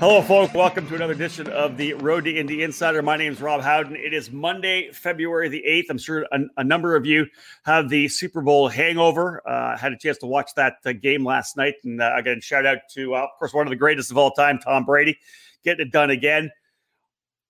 Hello, folks. Welcome to another edition of the Road to Indy Insider. My name is Rob Howden. It is Monday, February the 8th. I'm sure a number of you have the Super Bowl hangover. Had a chance to watch that game last night. And again, shout out to, of course, one of the greatest of all time, Tom Brady, getting it done again.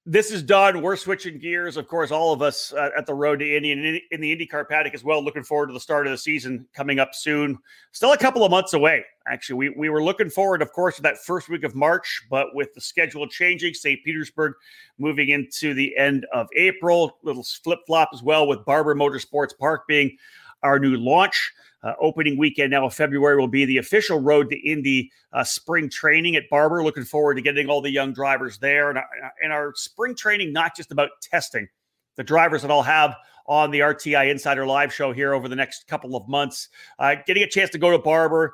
This is done. We're switching gears. Of course, all of us at the Road to Indy and in the IndyCar paddock as well. Looking forward to the start of the season coming up soon. Still a couple of months away, actually. We were looking forward, of course, to that first week of March, but with the schedule changing, St. Petersburg moving into the end of April. Little flip-flop as well with Barber Motorsports Park being our new launch. Opening weekend now of February will be the official Road to Indy spring training at Barber. Looking forward to getting all the young drivers there. And our spring training, not just about testing the drivers that I'll have on the RTI Insider Live show here over the next couple of months. Getting a chance to go to Barber,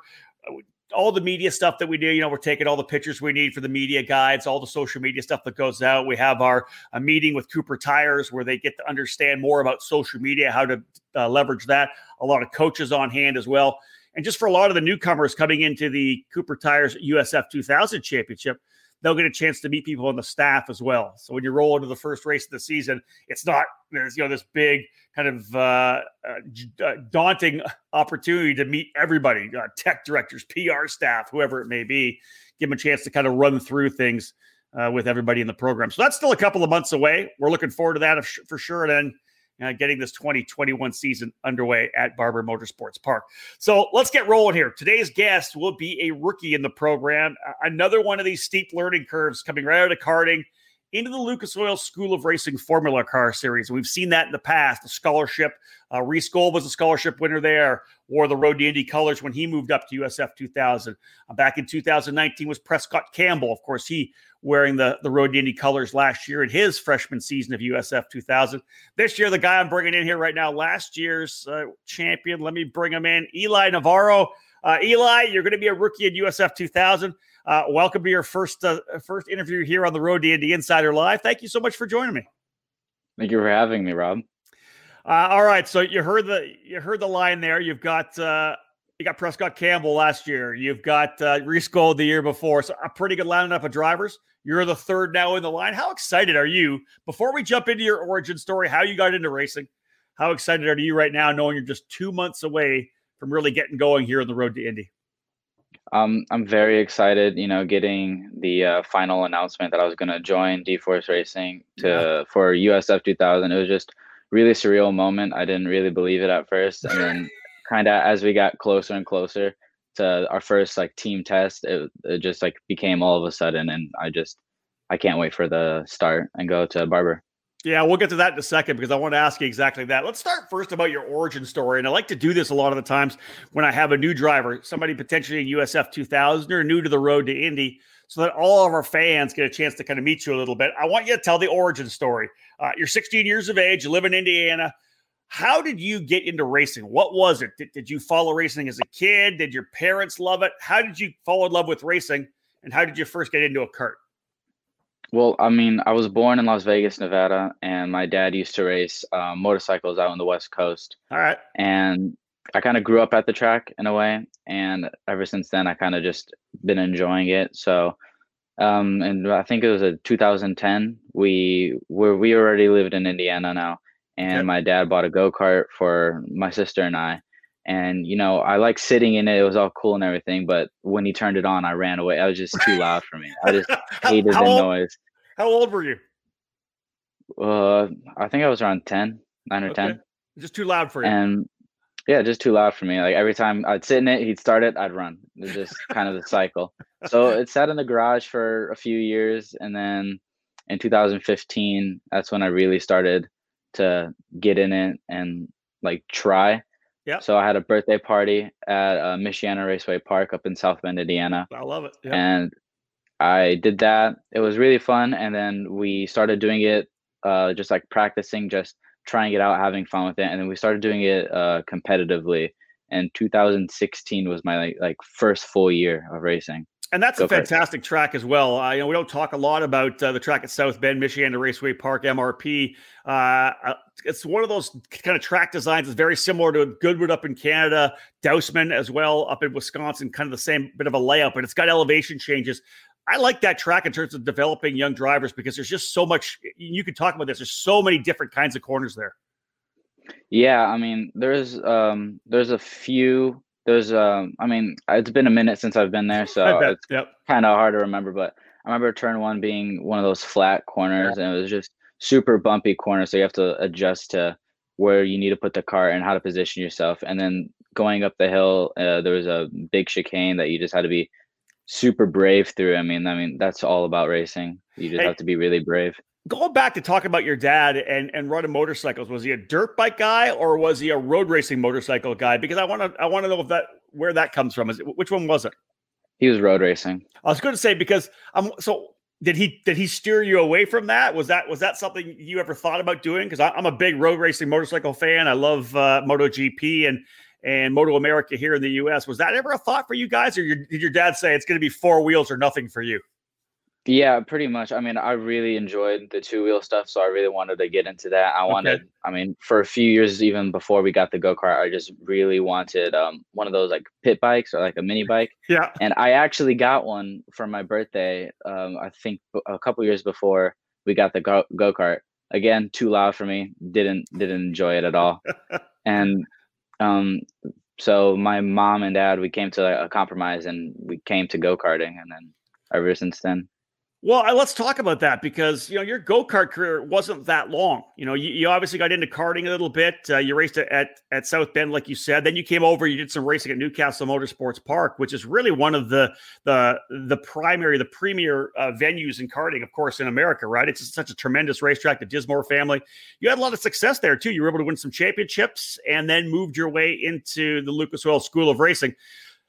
all the media stuff that we do, we're taking all the pictures we need for the media guides, all the social media stuff that goes out. We have a meeting with Cooper Tires where they get to understand more about social media, how to leverage that. A lot of coaches on hand as well. And just for a lot of the newcomers coming into the Cooper Tires USF 2000 championship, they'll get a chance to meet people on the staff as well. So when you roll into the first race of the season, it's not there's this big kind of daunting opportunity to meet everybody, tech directors, PR staff, whoever it may be, give them a chance to kind of run through things with everybody in the program. So that's still a couple of months away. We're looking forward to that for sure. And then getting this 2021 season underway at Barber Motorsports Park. So let's get rolling here. Today's guest will be a rookie in the program. Another one of these steep learning curves coming right out of karting into the Lucas Oil School of Racing Formula Car Series. And we've seen that in the past, the scholarship. Reese Gold was a scholarship winner there, wore the Road to Indy colors when he moved up to USF 2000. Back in 2019 was Prescott Campbell. Of course, he wearing the Road to Indy colors last year in his freshman season of USF 2000. This year, the guy I'm bringing in here right now, last year's champion, let me bring him in, Eli Navarro. Eli, you're going to be a rookie in USF 2000. Welcome to your first interview here on the Road to Indy Insider Live. Thank you so much for joining me. Thank you for having me, Rob. All right, so you heard the line there. You've got you got Prescott Campbell last year. You've got Reese Gold the year before. So a pretty good lineup of drivers. You're the third now in the line. How excited are you? Before we jump into your origin story, how you got into racing, how excited are you right now, knowing you're just 2 months away from really getting going here on the Road to Indy? I'm very excited. Getting the final announcement that I was going to join DEForce Racing for USF 2000. It was just really surreal moment. I didn't really believe it at first, and then kind of as we got closer and closer to our first team test, it just became all of a sudden, and I can't wait for the start and go to Barber. Yeah, we'll get to that in a second because I want to ask you exactly that. Let's start first about your origin story, and I like to do this a lot of the times when I have a new driver, somebody potentially in USF 2000 or new to the Road to Indy, so that all of our fans get a chance to kind of meet you a little bit. I want you to tell the origin story. You're 16 years of age. You live in Indiana. How did you get into racing? What was it? Did you follow racing as a kid? Did your parents love it? How did you fall in love with racing? And how did you first get into a kart? Well, I was born in Las Vegas, Nevada, and my dad used to race motorcycles out on the West Coast. All right. And I kind of grew up at the track in a way, and ever since then I kind of just been enjoying it. So and I think it was 2010 we already lived in Indiana now, and my dad bought a go-kart for my sister and I, and I like sitting in it. It was all cool and everything, but when he turned it on, I ran away. It was just too loud for me. I just hated noise. How old were you? I think I was around 9 or 10. Just too loud for you. And yeah, just too loud for me. Every time I'd sit in it, he'd start it, I'd run. It was just kind of the cycle. So it sat in the garage for a few years. And then in 2015, that's when I really started to get in it and try. Yeah. So I had a birthday party at Michiana Raceway Park up in South Bend, Indiana. I love it. Yep. And I did that. It was really fun. And then we started doing it, just practicing, just trying it out, having fun with it. And then we started doing it competitively, and 2016 was my first full year of racing. And that's a fantastic track as well. We don't talk a lot about the track at South Bend, Michiana Raceway Park, MRP. It's one of those kind of track designs that's very similar to Goodwood up in Canada, Dousman as well up in Wisconsin, kind of the same bit of a layout, but it's got elevation changes. I like that track in terms of developing young drivers because there's just so much you could talk about this. There's so many different kinds of corners there. Yeah. I mean, there's a few, I mean, it's been a minute since I've been there, so it's kind of hard to remember, but I remember turn one being one of those flat corners and it was just super bumpy corner. So you have to adjust to where you need to put the car and how to position yourself. And then going up the hill, there was a big chicane that you just had to be super brave through. I mean, that's all about racing. You just have to be really brave. Going back to talking about your dad and running motorcycles, was he a dirt bike guy or was he a road racing motorcycle guy? Because I want to know if that where that comes from. Which one was it? He was road racing. I was going to say because so did he steer you away from that? Was that something you ever thought about doing? Because I'm a big road racing motorcycle fan. I love MotoGP and Moto America here in the U.S. Was that ever a thought for you guys, or did your dad say it's going to be four wheels or nothing for you? Yeah, pretty much. I mean, I really enjoyed the two-wheel stuff, so I really wanted to get into that. I mean, for a few years, even before we got the go-kart, I just really wanted one of those like pit bikes or like a mini bike. Yeah. And I actually got one for my birthday, I think a couple years before we got the go-kart. Again, too loud for me. Didn't enjoy it at all. And so my mom and dad, we came to a compromise and we came to go-karting. And then ever since then. Well, let's talk about that because, your go-kart career wasn't that long. You obviously got into karting a little bit. You raced at South Bend, like you said. Then you came over, you did some racing at Newcastle Motorsports Park, which is really one of the premier venues in karting, of course, in America, right? It's such a tremendous racetrack, the Dismore family. You had a lot of success there, too. You were able to win some championships and then moved your way into the Lucas Oil School of Racing.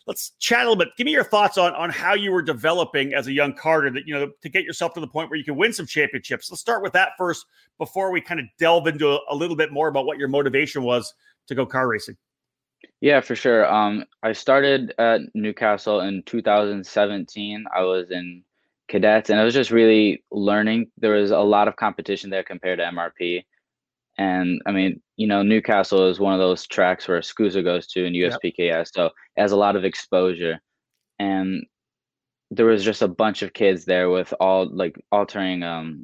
Let's chat a little bit. Give me your thoughts on how you were developing as a young karter that, to get yourself to the point where you can win some championships. Let's start with that first before we kind of delve into a little bit more about what your motivation was to go car racing. Yeah, for sure. I started at Newcastle in 2017. I was in cadets and I was just really learning. There was a lot of competition there compared to MRP. And I mean, Newcastle is one of those tracks where SCUSA goes to and USPKS. Yep. So it has a lot of exposure. And there was just a bunch of kids there with altering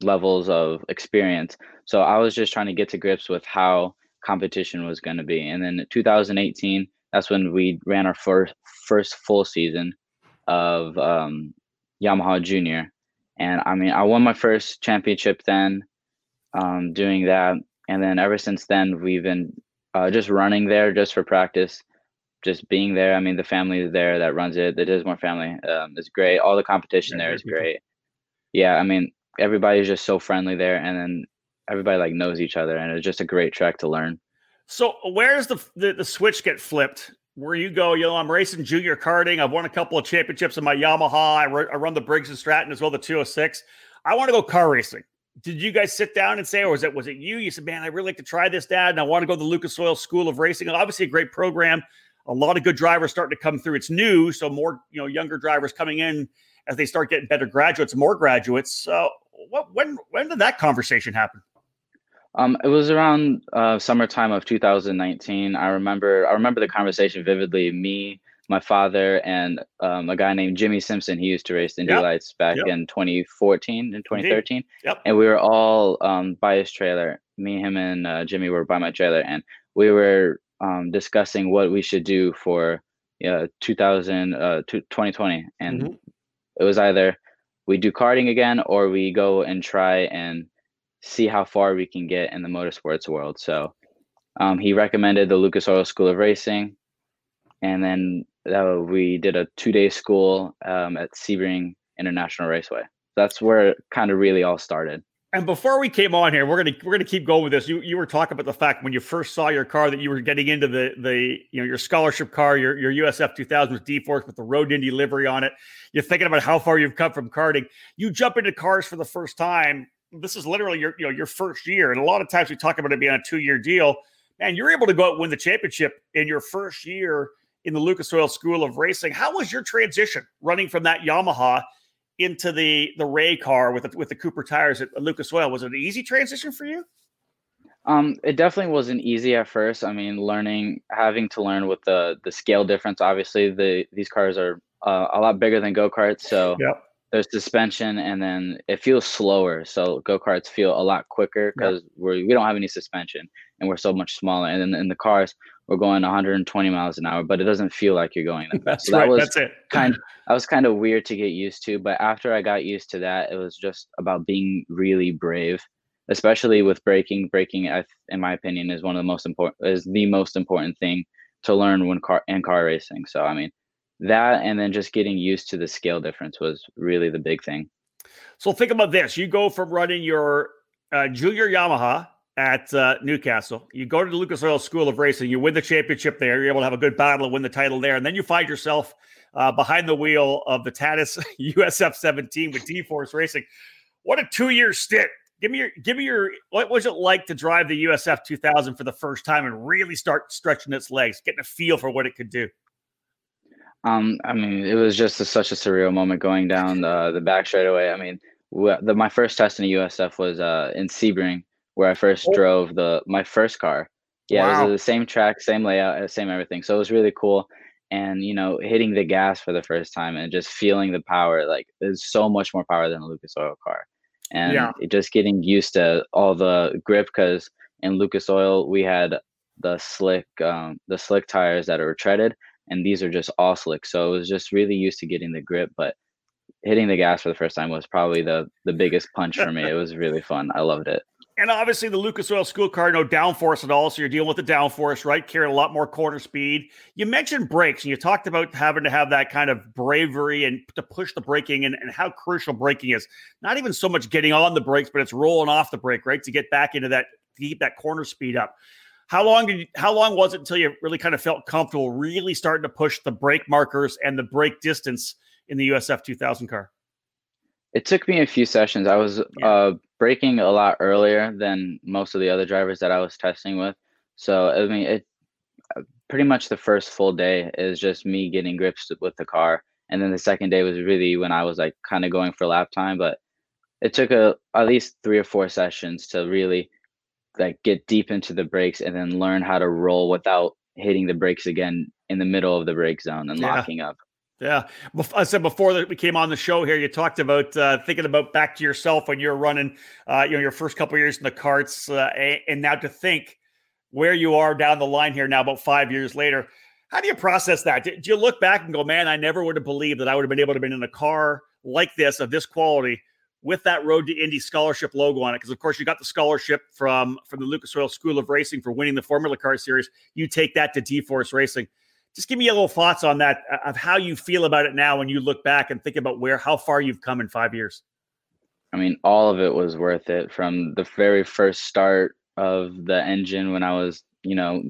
levels of experience. So I was just trying to get to grips with how competition was going to be. And then in 2018, that's when we ran our first full season of Yamaha Junior. And I mean, I won my first championship then. Doing that. And then ever since then, we've been just running there just for practice, just being there. I mean, the family there that runs it, the Dismore family is great. All the competition there is great. Yeah, I mean, everybody's just so friendly there. And then everybody knows each other. And it's just a great track to learn. So where's the switch get flipped? Where you go, I'm racing junior karting. I've won a couple of championships in my Yamaha. I run the Briggs and Stratton as well, the 206. I want to go car racing. Did you guys sit down and say, or was it you? You said, man, I really like to try this, Dad, and I want to go to the Lucas Oil School of Racing. Obviously a great program. A lot of good drivers starting to come through. It's new, so more younger drivers coming in as they start getting better graduates, more graduates. So when did that conversation happen? It was around summertime of 2019. I remember the conversation vividly. Me, my father, and a guy named Jimmy Simpson. He used to race Indy Lights back in 2014 and 2013. Yep. And we were all by his trailer. Me, him, and Jimmy were by my trailer. And we were discussing what we should do for 2020. And it was either we do karting again or we go and try and see how far we can get in the motorsports world. So he recommended the Lucas Oil School of Racing. And then we did a 2-day school at Sebring International Raceway. That's where it kind of really all started. And before we came on here, we're gonna keep going with this. You were talking about the fact when you first saw your car that you were getting into the your scholarship car, your USF 2000 with DEForce with the Road Indy livery on it. You're thinking about how far you've come from karting. You jump into cars for the first time. This is literally your first year, and a lot of times we talk about it being a 2-year deal. And you're able to go out and win the championship in your first year in the Lucas Oil School of Racing. How was your transition running from that Yamaha into the Ray car with the Cooper tires at Lucas Oil? Was it an easy transition for you? It definitely wasn't easy at first. I mean, having to learn with the scale difference. Obviously, these cars are a lot bigger than go-karts, so There's suspension, and then it feels slower. So go-karts feel a lot quicker because we don't have any suspension, and we're so much smaller. And then in the cars, we're going 120 miles an hour, but it doesn't feel like you're going that fast. So that was kind of weird to get used to. But after I got used to that, it was just about being really brave, especially with braking. Braking, in my opinion, is the most important thing to learn when car racing. So, I mean, that and then just getting used to the scale difference was really the big thing. So think about this. You go from running your junior Yamaha at Newcastle. You go to the Lucas Oil School of Racing. You win the championship there. You're able to have a good battle and win the title there. And then you find yourself behind the wheel of the Tatuus USF-17 with DEForce Racing. What a 2-year stint. What was it like to drive the USF 2000 for the first time and really start stretching its legs, getting a feel for what it could do? I mean, it was just such a surreal moment going down the back straightaway. I mean, my first test in the USF was in Sebring, where I first drove my first car. Yeah, wow. It was the same track, same layout, same everything. So it was really cool. And, you know, hitting the gas for the first time and just feeling the power, like there's so much more power than a Lucas Oil car. And just getting used to all the grip, because in Lucas Oil, we had the slick tires that are treaded. And these are just all slick. So it was just really used to getting the grip, but hitting the gas for the first time was probably the biggest punch for me. It was really fun. I loved it. And obviously the Lucas Oil School car, no downforce at all. So you're dealing with the downforce, right? Carrying a lot more corner speed. You mentioned brakes, and you talked about having to have that kind of bravery and to push the braking and how crucial braking is. Not even so much getting on the brakes, but it's rolling off the brake, right? To get back into that, to keep that corner speed up. How long was it until you really kind of felt comfortable really starting to push the brake markers and the brake distance in the USF 2000 car? It took me a few sessions. I was braking a lot earlier than most of the other drivers that I was testing with. So, I mean, it pretty much the first full day is just me getting grips with the car. And then the second day was really when I was like kind of going for lap time. But it took at least 3 or 4 sessions to really like get deep into the brakes and then learn how to roll without hitting the brakes again in the middle of the brake zone and locking up. Yeah. I said before that we came on the show here, you talked about thinking about back to yourself when you're running, your first couple of years in the karts and now to think where you are down the line here now, about 5 years later, how do you process that? Do you look back and go, man, I never would have believed that I would have been able to have been in a car like this of this quality with that Road to Indy scholarship logo on it? Because, of course, you got the scholarship from the Lucas Oil School of Racing for winning the Formula Car Series. You take that to DEForce Racing. Just give me a little thoughts on that, of how you feel about it now when you look back and think about how far you've come in 5 years. I mean, all of it was worth it, from the very first start of the engine when I was,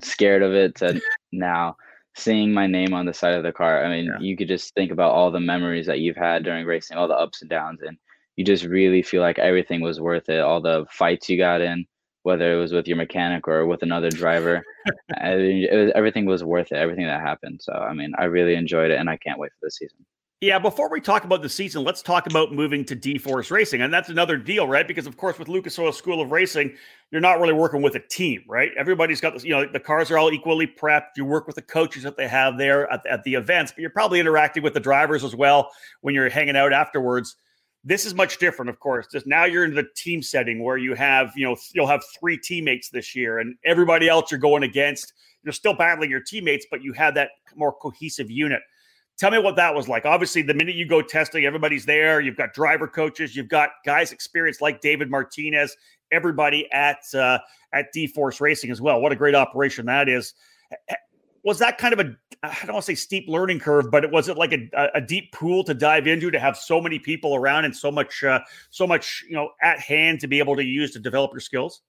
scared of it to now seeing my name on the side of the car. I mean, you could just think about all the memories that you've had during racing, all the ups and downs, and you just really feel like everything was worth it. All the fights you got in, whether it was with your mechanic or with another driver, I mean, everything was worth it. Everything that happened. So, I mean, I really enjoyed it, and I can't wait for this season. Yeah. Before we talk about the season, let's talk about moving to DEForce Racing. And that's another deal, right? Because of course, with Lucas Oil School of Racing, you're not really working with a team, right? Everybody's got this, the cars are all equally prepped. You work with the coaches that they have there at the events, but you're probably interacting with the drivers as well when you're hanging out afterwards. This is much different, of course. Just now you're in the team setting where you have, you'll have 3 teammates this year, and everybody else you're going against, you're still battling your teammates, but you have that more cohesive unit. Tell me what that was like. Obviously, the minute you go testing, everybody's there. You've got driver coaches. You've got guys experienced like David Martinez, everybody at DEForce Racing as well. What a great operation that is. Was that kind of a, I don't want to say steep learning curve, but was it like a deep pool to dive into, to have so many people around and so much at hand to be able to use to develop your skills?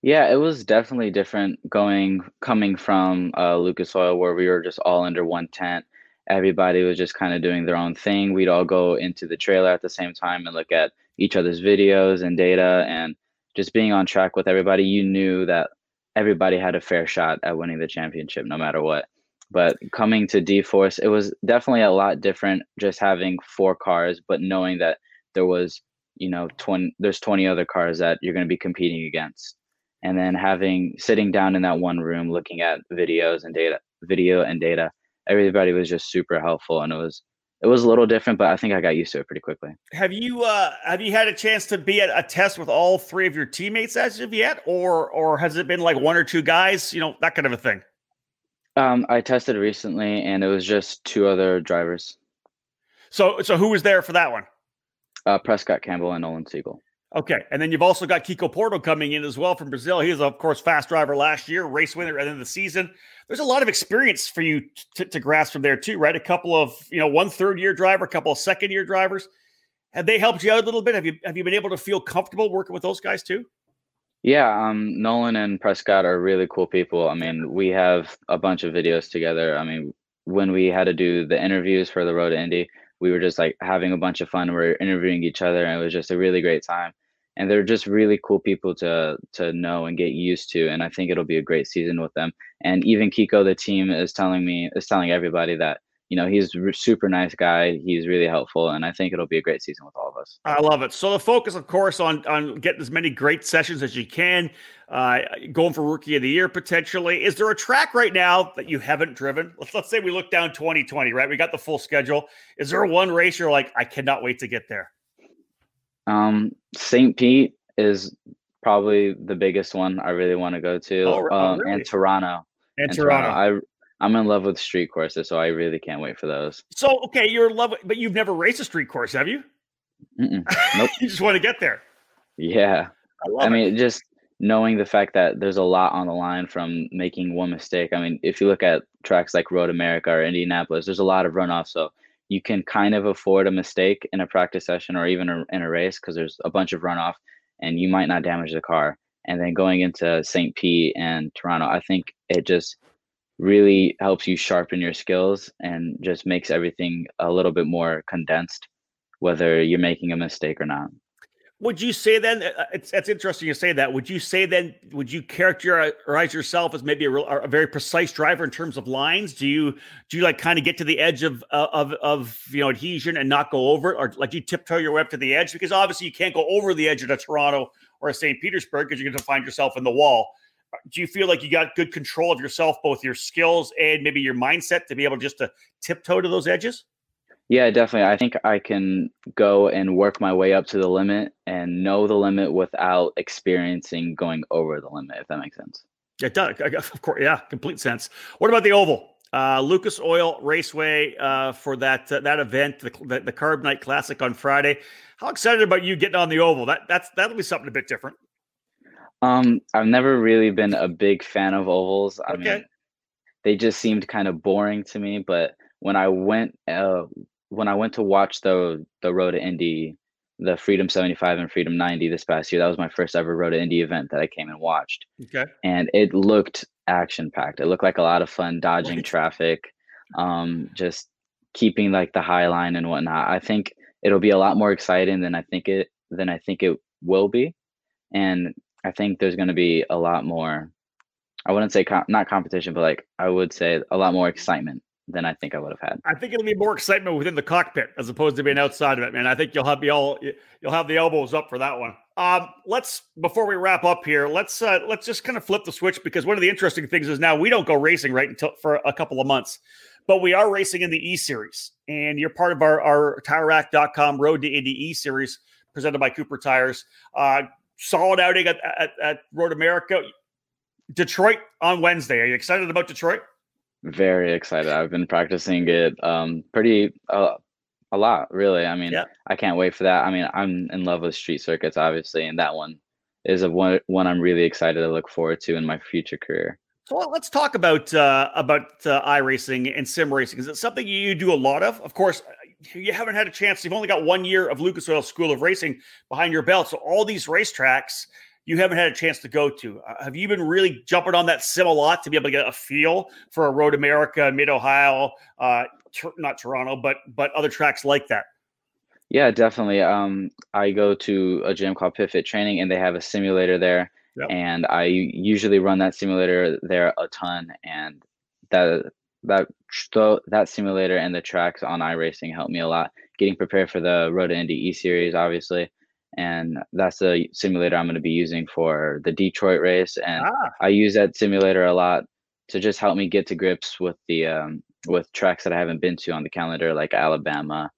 Yeah, it was definitely different coming from Lucas Oil, where we were just all under one tent. Everybody was just kind of doing their own thing. We'd all go into the trailer at the same time and look at each other's videos and data, and just being on track with everybody. You knew that everybody had a fair shot at winning the championship, no matter what. But coming to DEForce, it was definitely a lot different, just having 4 cars, but knowing that there was, 20 other cars that you're going to be competing against. And then sitting down in that one room, looking at video and data, everybody was just super helpful. And it was it was a little different, but I think I got used to it pretty quickly. Have you had a chance to be at a test with all three of your teammates as of yet, or has it been like one or two guys, you know, that kind of a thing? I tested recently, and it was just two other drivers. So who was there for that one? Prescott Campbell and Nolan Siegel. Okay, and then you've also got Kiko Porto coming in as well from Brazil. He was, of course, fast driver last year, race winner at the end of the season. There's a lot of experience for you to grasp from there too, right? A couple of, you know, 1 third-year driver, a couple of second-year drivers. Have they helped you out a little bit? Have you been able to feel comfortable working with those guys too? Yeah, Nolan and Prescott are really cool people. I mean, we have a bunch of videos together. I mean, when we had to do the interviews for the Road to Indy, we were just like having a bunch of fun. We were interviewing each other, and it was just a really great time. And they're just really cool people to know and get used to. And I think it'll be a great season with them. And even Kiko, the team, is telling everybody that, you know, he's a super nice guy. He's really helpful. And I think it'll be a great season with all of us. I love it. So the focus, of course, on getting as many great sessions as you can, going for Rookie of the Year potentially. Is there a track right now that you haven't driven? Let's say we look down 2020, right? We got the full schedule. Is there one race you're like, I cannot wait to get there? St. Pete is probably the biggest one I really want to go to. Really? And Toronto. I'm in love with street courses, so I really can't wait for those. So, okay, you're in love, but you've never raced a street course, have you? Nope. You just want to get there. Yeah. I mean, just knowing the fact that there's a lot on the line from making one mistake. I mean, if you look at tracks like Road America or Indianapolis, there's a lot of runoff, so you can kind of afford a mistake in a practice session or even in a race because there's a bunch of runoff and you might not damage the car. And then going into St. Pete and Toronto, I think it just really helps you sharpen your skills and just makes everything a little bit more condensed, whether you're making a mistake or not. Would you say then, that's interesting you say that, would you characterize yourself as maybe a very precise driver in terms of lines? Do you like kind of get to the edge of you know, adhesion and not go over it? Or like do you tiptoe your way up to the edge? Because obviously you can't go over the edge at a Toronto or a St. Petersburg because you're going to find yourself in the wall. Do you feel like you got good control of yourself, both your skills and maybe your mindset to be able just to tiptoe to those edges? Yeah, definitely. I think I can go and work my way up to the limit and know the limit without experiencing going over the limit, if that makes sense. It does. Of course. Yeah, complete sense. What about the Oval? Lucas Oil Raceway for that event, the Carb Night Classic on Friday. How excited about you getting on the Oval? That'll be something a bit different. I've never really been a big fan of ovals. I mean, they just seemed kind of boring to me, but when I went to watch the Road to Indy, the Freedom 75 and Freedom 90 this past year, that was my first ever Road to Indy event that I came and watched. Okay. And it looked action-packed. It looked like a lot of fun dodging traffic, just keeping like the high line and whatnot. I think it'll be a lot more exciting than I think it will be. And I think there's going to be a lot more, I wouldn't say not competition, but like I would say a lot more excitement than I think I would have had. I think it'll be more excitement within the cockpit as opposed to being outside of it, man. I think you'll have the elbows up for that one. Let's, before we wrap up here, let's just kind of flip the switch, because one of the interesting things is now we don't go racing right until for a couple of months, but we are racing in the E-Series, and you're part of our TireRack.com Road to Indy E-Series presented by Cooper Tires. Solid outing at Road America. Detroit on Wednesday. Are you excited about Detroit? Very excited. I've been practicing it a lot, really. I mean, yeah. I can't wait for that. I mean, I'm in love with street circuits, obviously, and that one is one I'm really excited to look forward to in my future career. So let's talk about iRacing and sim racing. Is it something you do a lot of? Of course, you haven't had a chance. You've only got 1 year of Lucas Oil School of Racing behind your belt. So all these racetracks you haven't had a chance to go to. Have you been really jumping on that sim a lot to be able to get a feel for a Road America, Mid-Ohio, not Toronto, but other tracks like that? Yeah, definitely. I go to a gym called PitFit Training, and they have a simulator there. Yep. And I usually run that simulator there a ton. And that simulator and the tracks on iRacing helped me a lot getting prepared for the Road to Indy E-Series, obviously. And that's the simulator I'm going to be using for the Detroit race. And I use that simulator a lot to just help me get to grips with the with tracks that I haven't been to on the calendar, like Alabama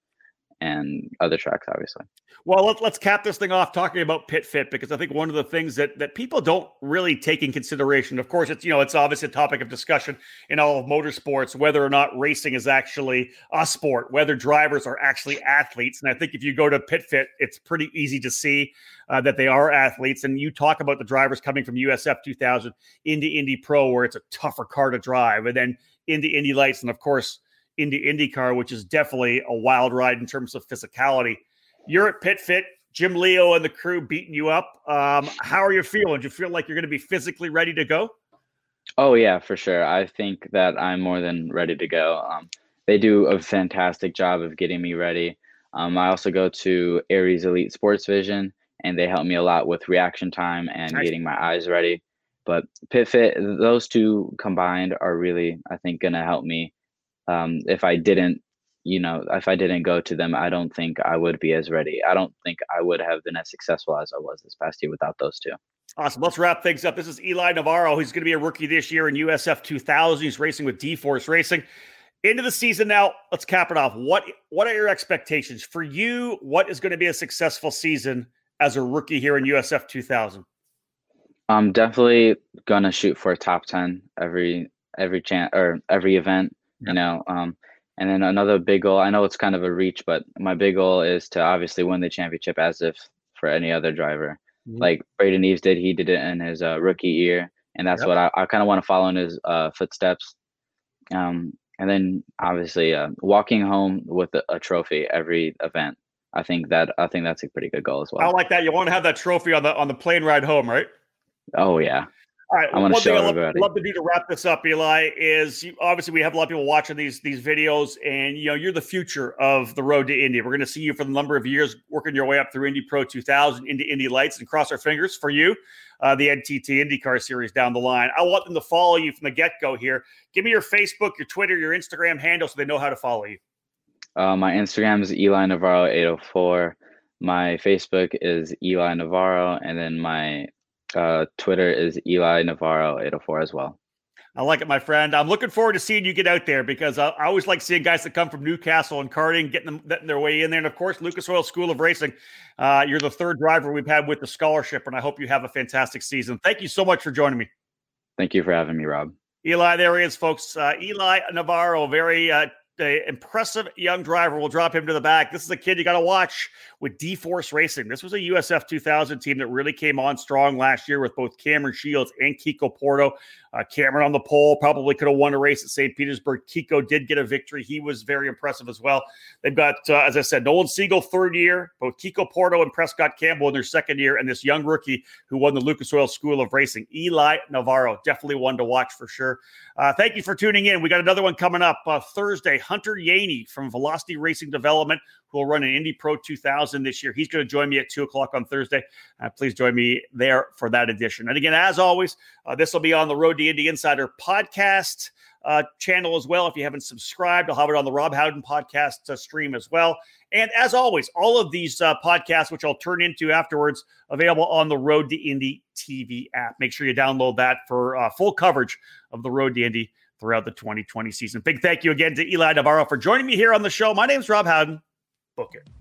and other tracks, obviously. Well, let's cap this thing off talking about PitFit, because I think one of the things that people don't really take in consideration, of course, it's obviously a topic of discussion in all of motorsports, whether or not racing is actually a sport, whether drivers are actually athletes. And I think if you go to PitFit, it's pretty easy to see that they are athletes. And you talk about the drivers coming from USF 2000 into Indy Pro, where it's a tougher car to drive, and then into Indy Lights, and of course, into IndyCar, which is definitely a wild ride in terms of physicality. You're at PitFit, Jim Leo and the crew beating you up. How are you feeling? Do you feel like you're going to be physically ready to go? Oh, yeah, for sure. I think that I'm more than ready to go. They do a fantastic job of getting me ready. I also go to Aries Elite Sports Vision, and they help me a lot with reaction time and getting my eyes ready. But PitFit, those two combined are really, I think, going to help me. If I didn't go to them, I don't think I would be as ready. I don't think I would have been as successful as I was this past year without those two. Awesome. Let's wrap things up. This is Eli Navarro. He's going to be a rookie this year in USF 2000. He's racing with DEForce Racing. Into the season now, let's cap it off. What are your expectations for you? What is going to be a successful season as a rookie here in USF 2000? I'm definitely going to shoot for a top 10 every chance or every event. And then another big goal, I know it's kind of a reach, but my big goal is to obviously win the championship as if for any other driver. Mm-hmm. Like Braden Eaves did, he did it in his rookie year. And that's what I kind of want to follow in his footsteps. And then obviously walking home with a trophy every event. I think that's a pretty good goal as well. I like that. You want to have that trophy on the plane ride home, right? Oh, yeah. All right. One thing I'd love to do to wrap this up, Eli, is obviously we have a lot of people watching these videos, and you're the future of the road to Indy. We're going to see you for the number of years working your way up through Indy Pro 2000, into Indy Lights, and cross our fingers for you, the NTT IndyCar series down the line. I want them to follow you from the get-go here. Give me your Facebook, your Twitter, your Instagram handle so they know how to follow you. My Instagram is Eli Navarro 804. My Facebook is Eli Navarro, and then my Twitter is Eli Navarro 804 as well. I like it, my friend. I'm looking forward to seeing you get out there, because I always like seeing guys that come from Newcastle and karting, getting their way in there. And of course, Lucas Oil School of Racing. You're the third driver we've had with the scholarship, and I hope you have a fantastic season. Thank you so much for joining me. Thank you for having me, Rob. Eli, there he is, folks. Eli Navarro, very impressive young driver. We'll drop him to the back. This is a kid you got to watch with DEForce Racing. This was a USF 2000 team that really came on strong last year with both Cameron Shields and Kiko Porto. Cameron on the pole, probably could have won a race at St. Petersburg. Kiko did get a victory. He was very impressive as well. They've got, as I said, Nolan Siegel, third year, both Kiko Porto and Prescott Campbell in their second year, and this young rookie who won the Lucas Oil School of Racing, Eli Navarro. Definitely one to watch for sure. Thank you for tuning in. We got another one coming up Thursday. Hunter Yaney from Velocity Racing Development, who will run an Indy Pro 2000 this year. He's going to join me at 2 o'clock on Thursday. Please join me there for that edition. And again, as always, this will be on the Road to Indy Insider podcast channel as well. If you haven't subscribed, I'll have it on the Rob Howden podcast stream as well. And as always, all of these podcasts, which I'll turn into afterwards, available on the Road to Indy TV app. Make sure you download that for full coverage of the Road to Indy throughout the 2020 season. Big thank you again to Eli Navarro for joining me here on the show. My name is Rob Howden. Book it.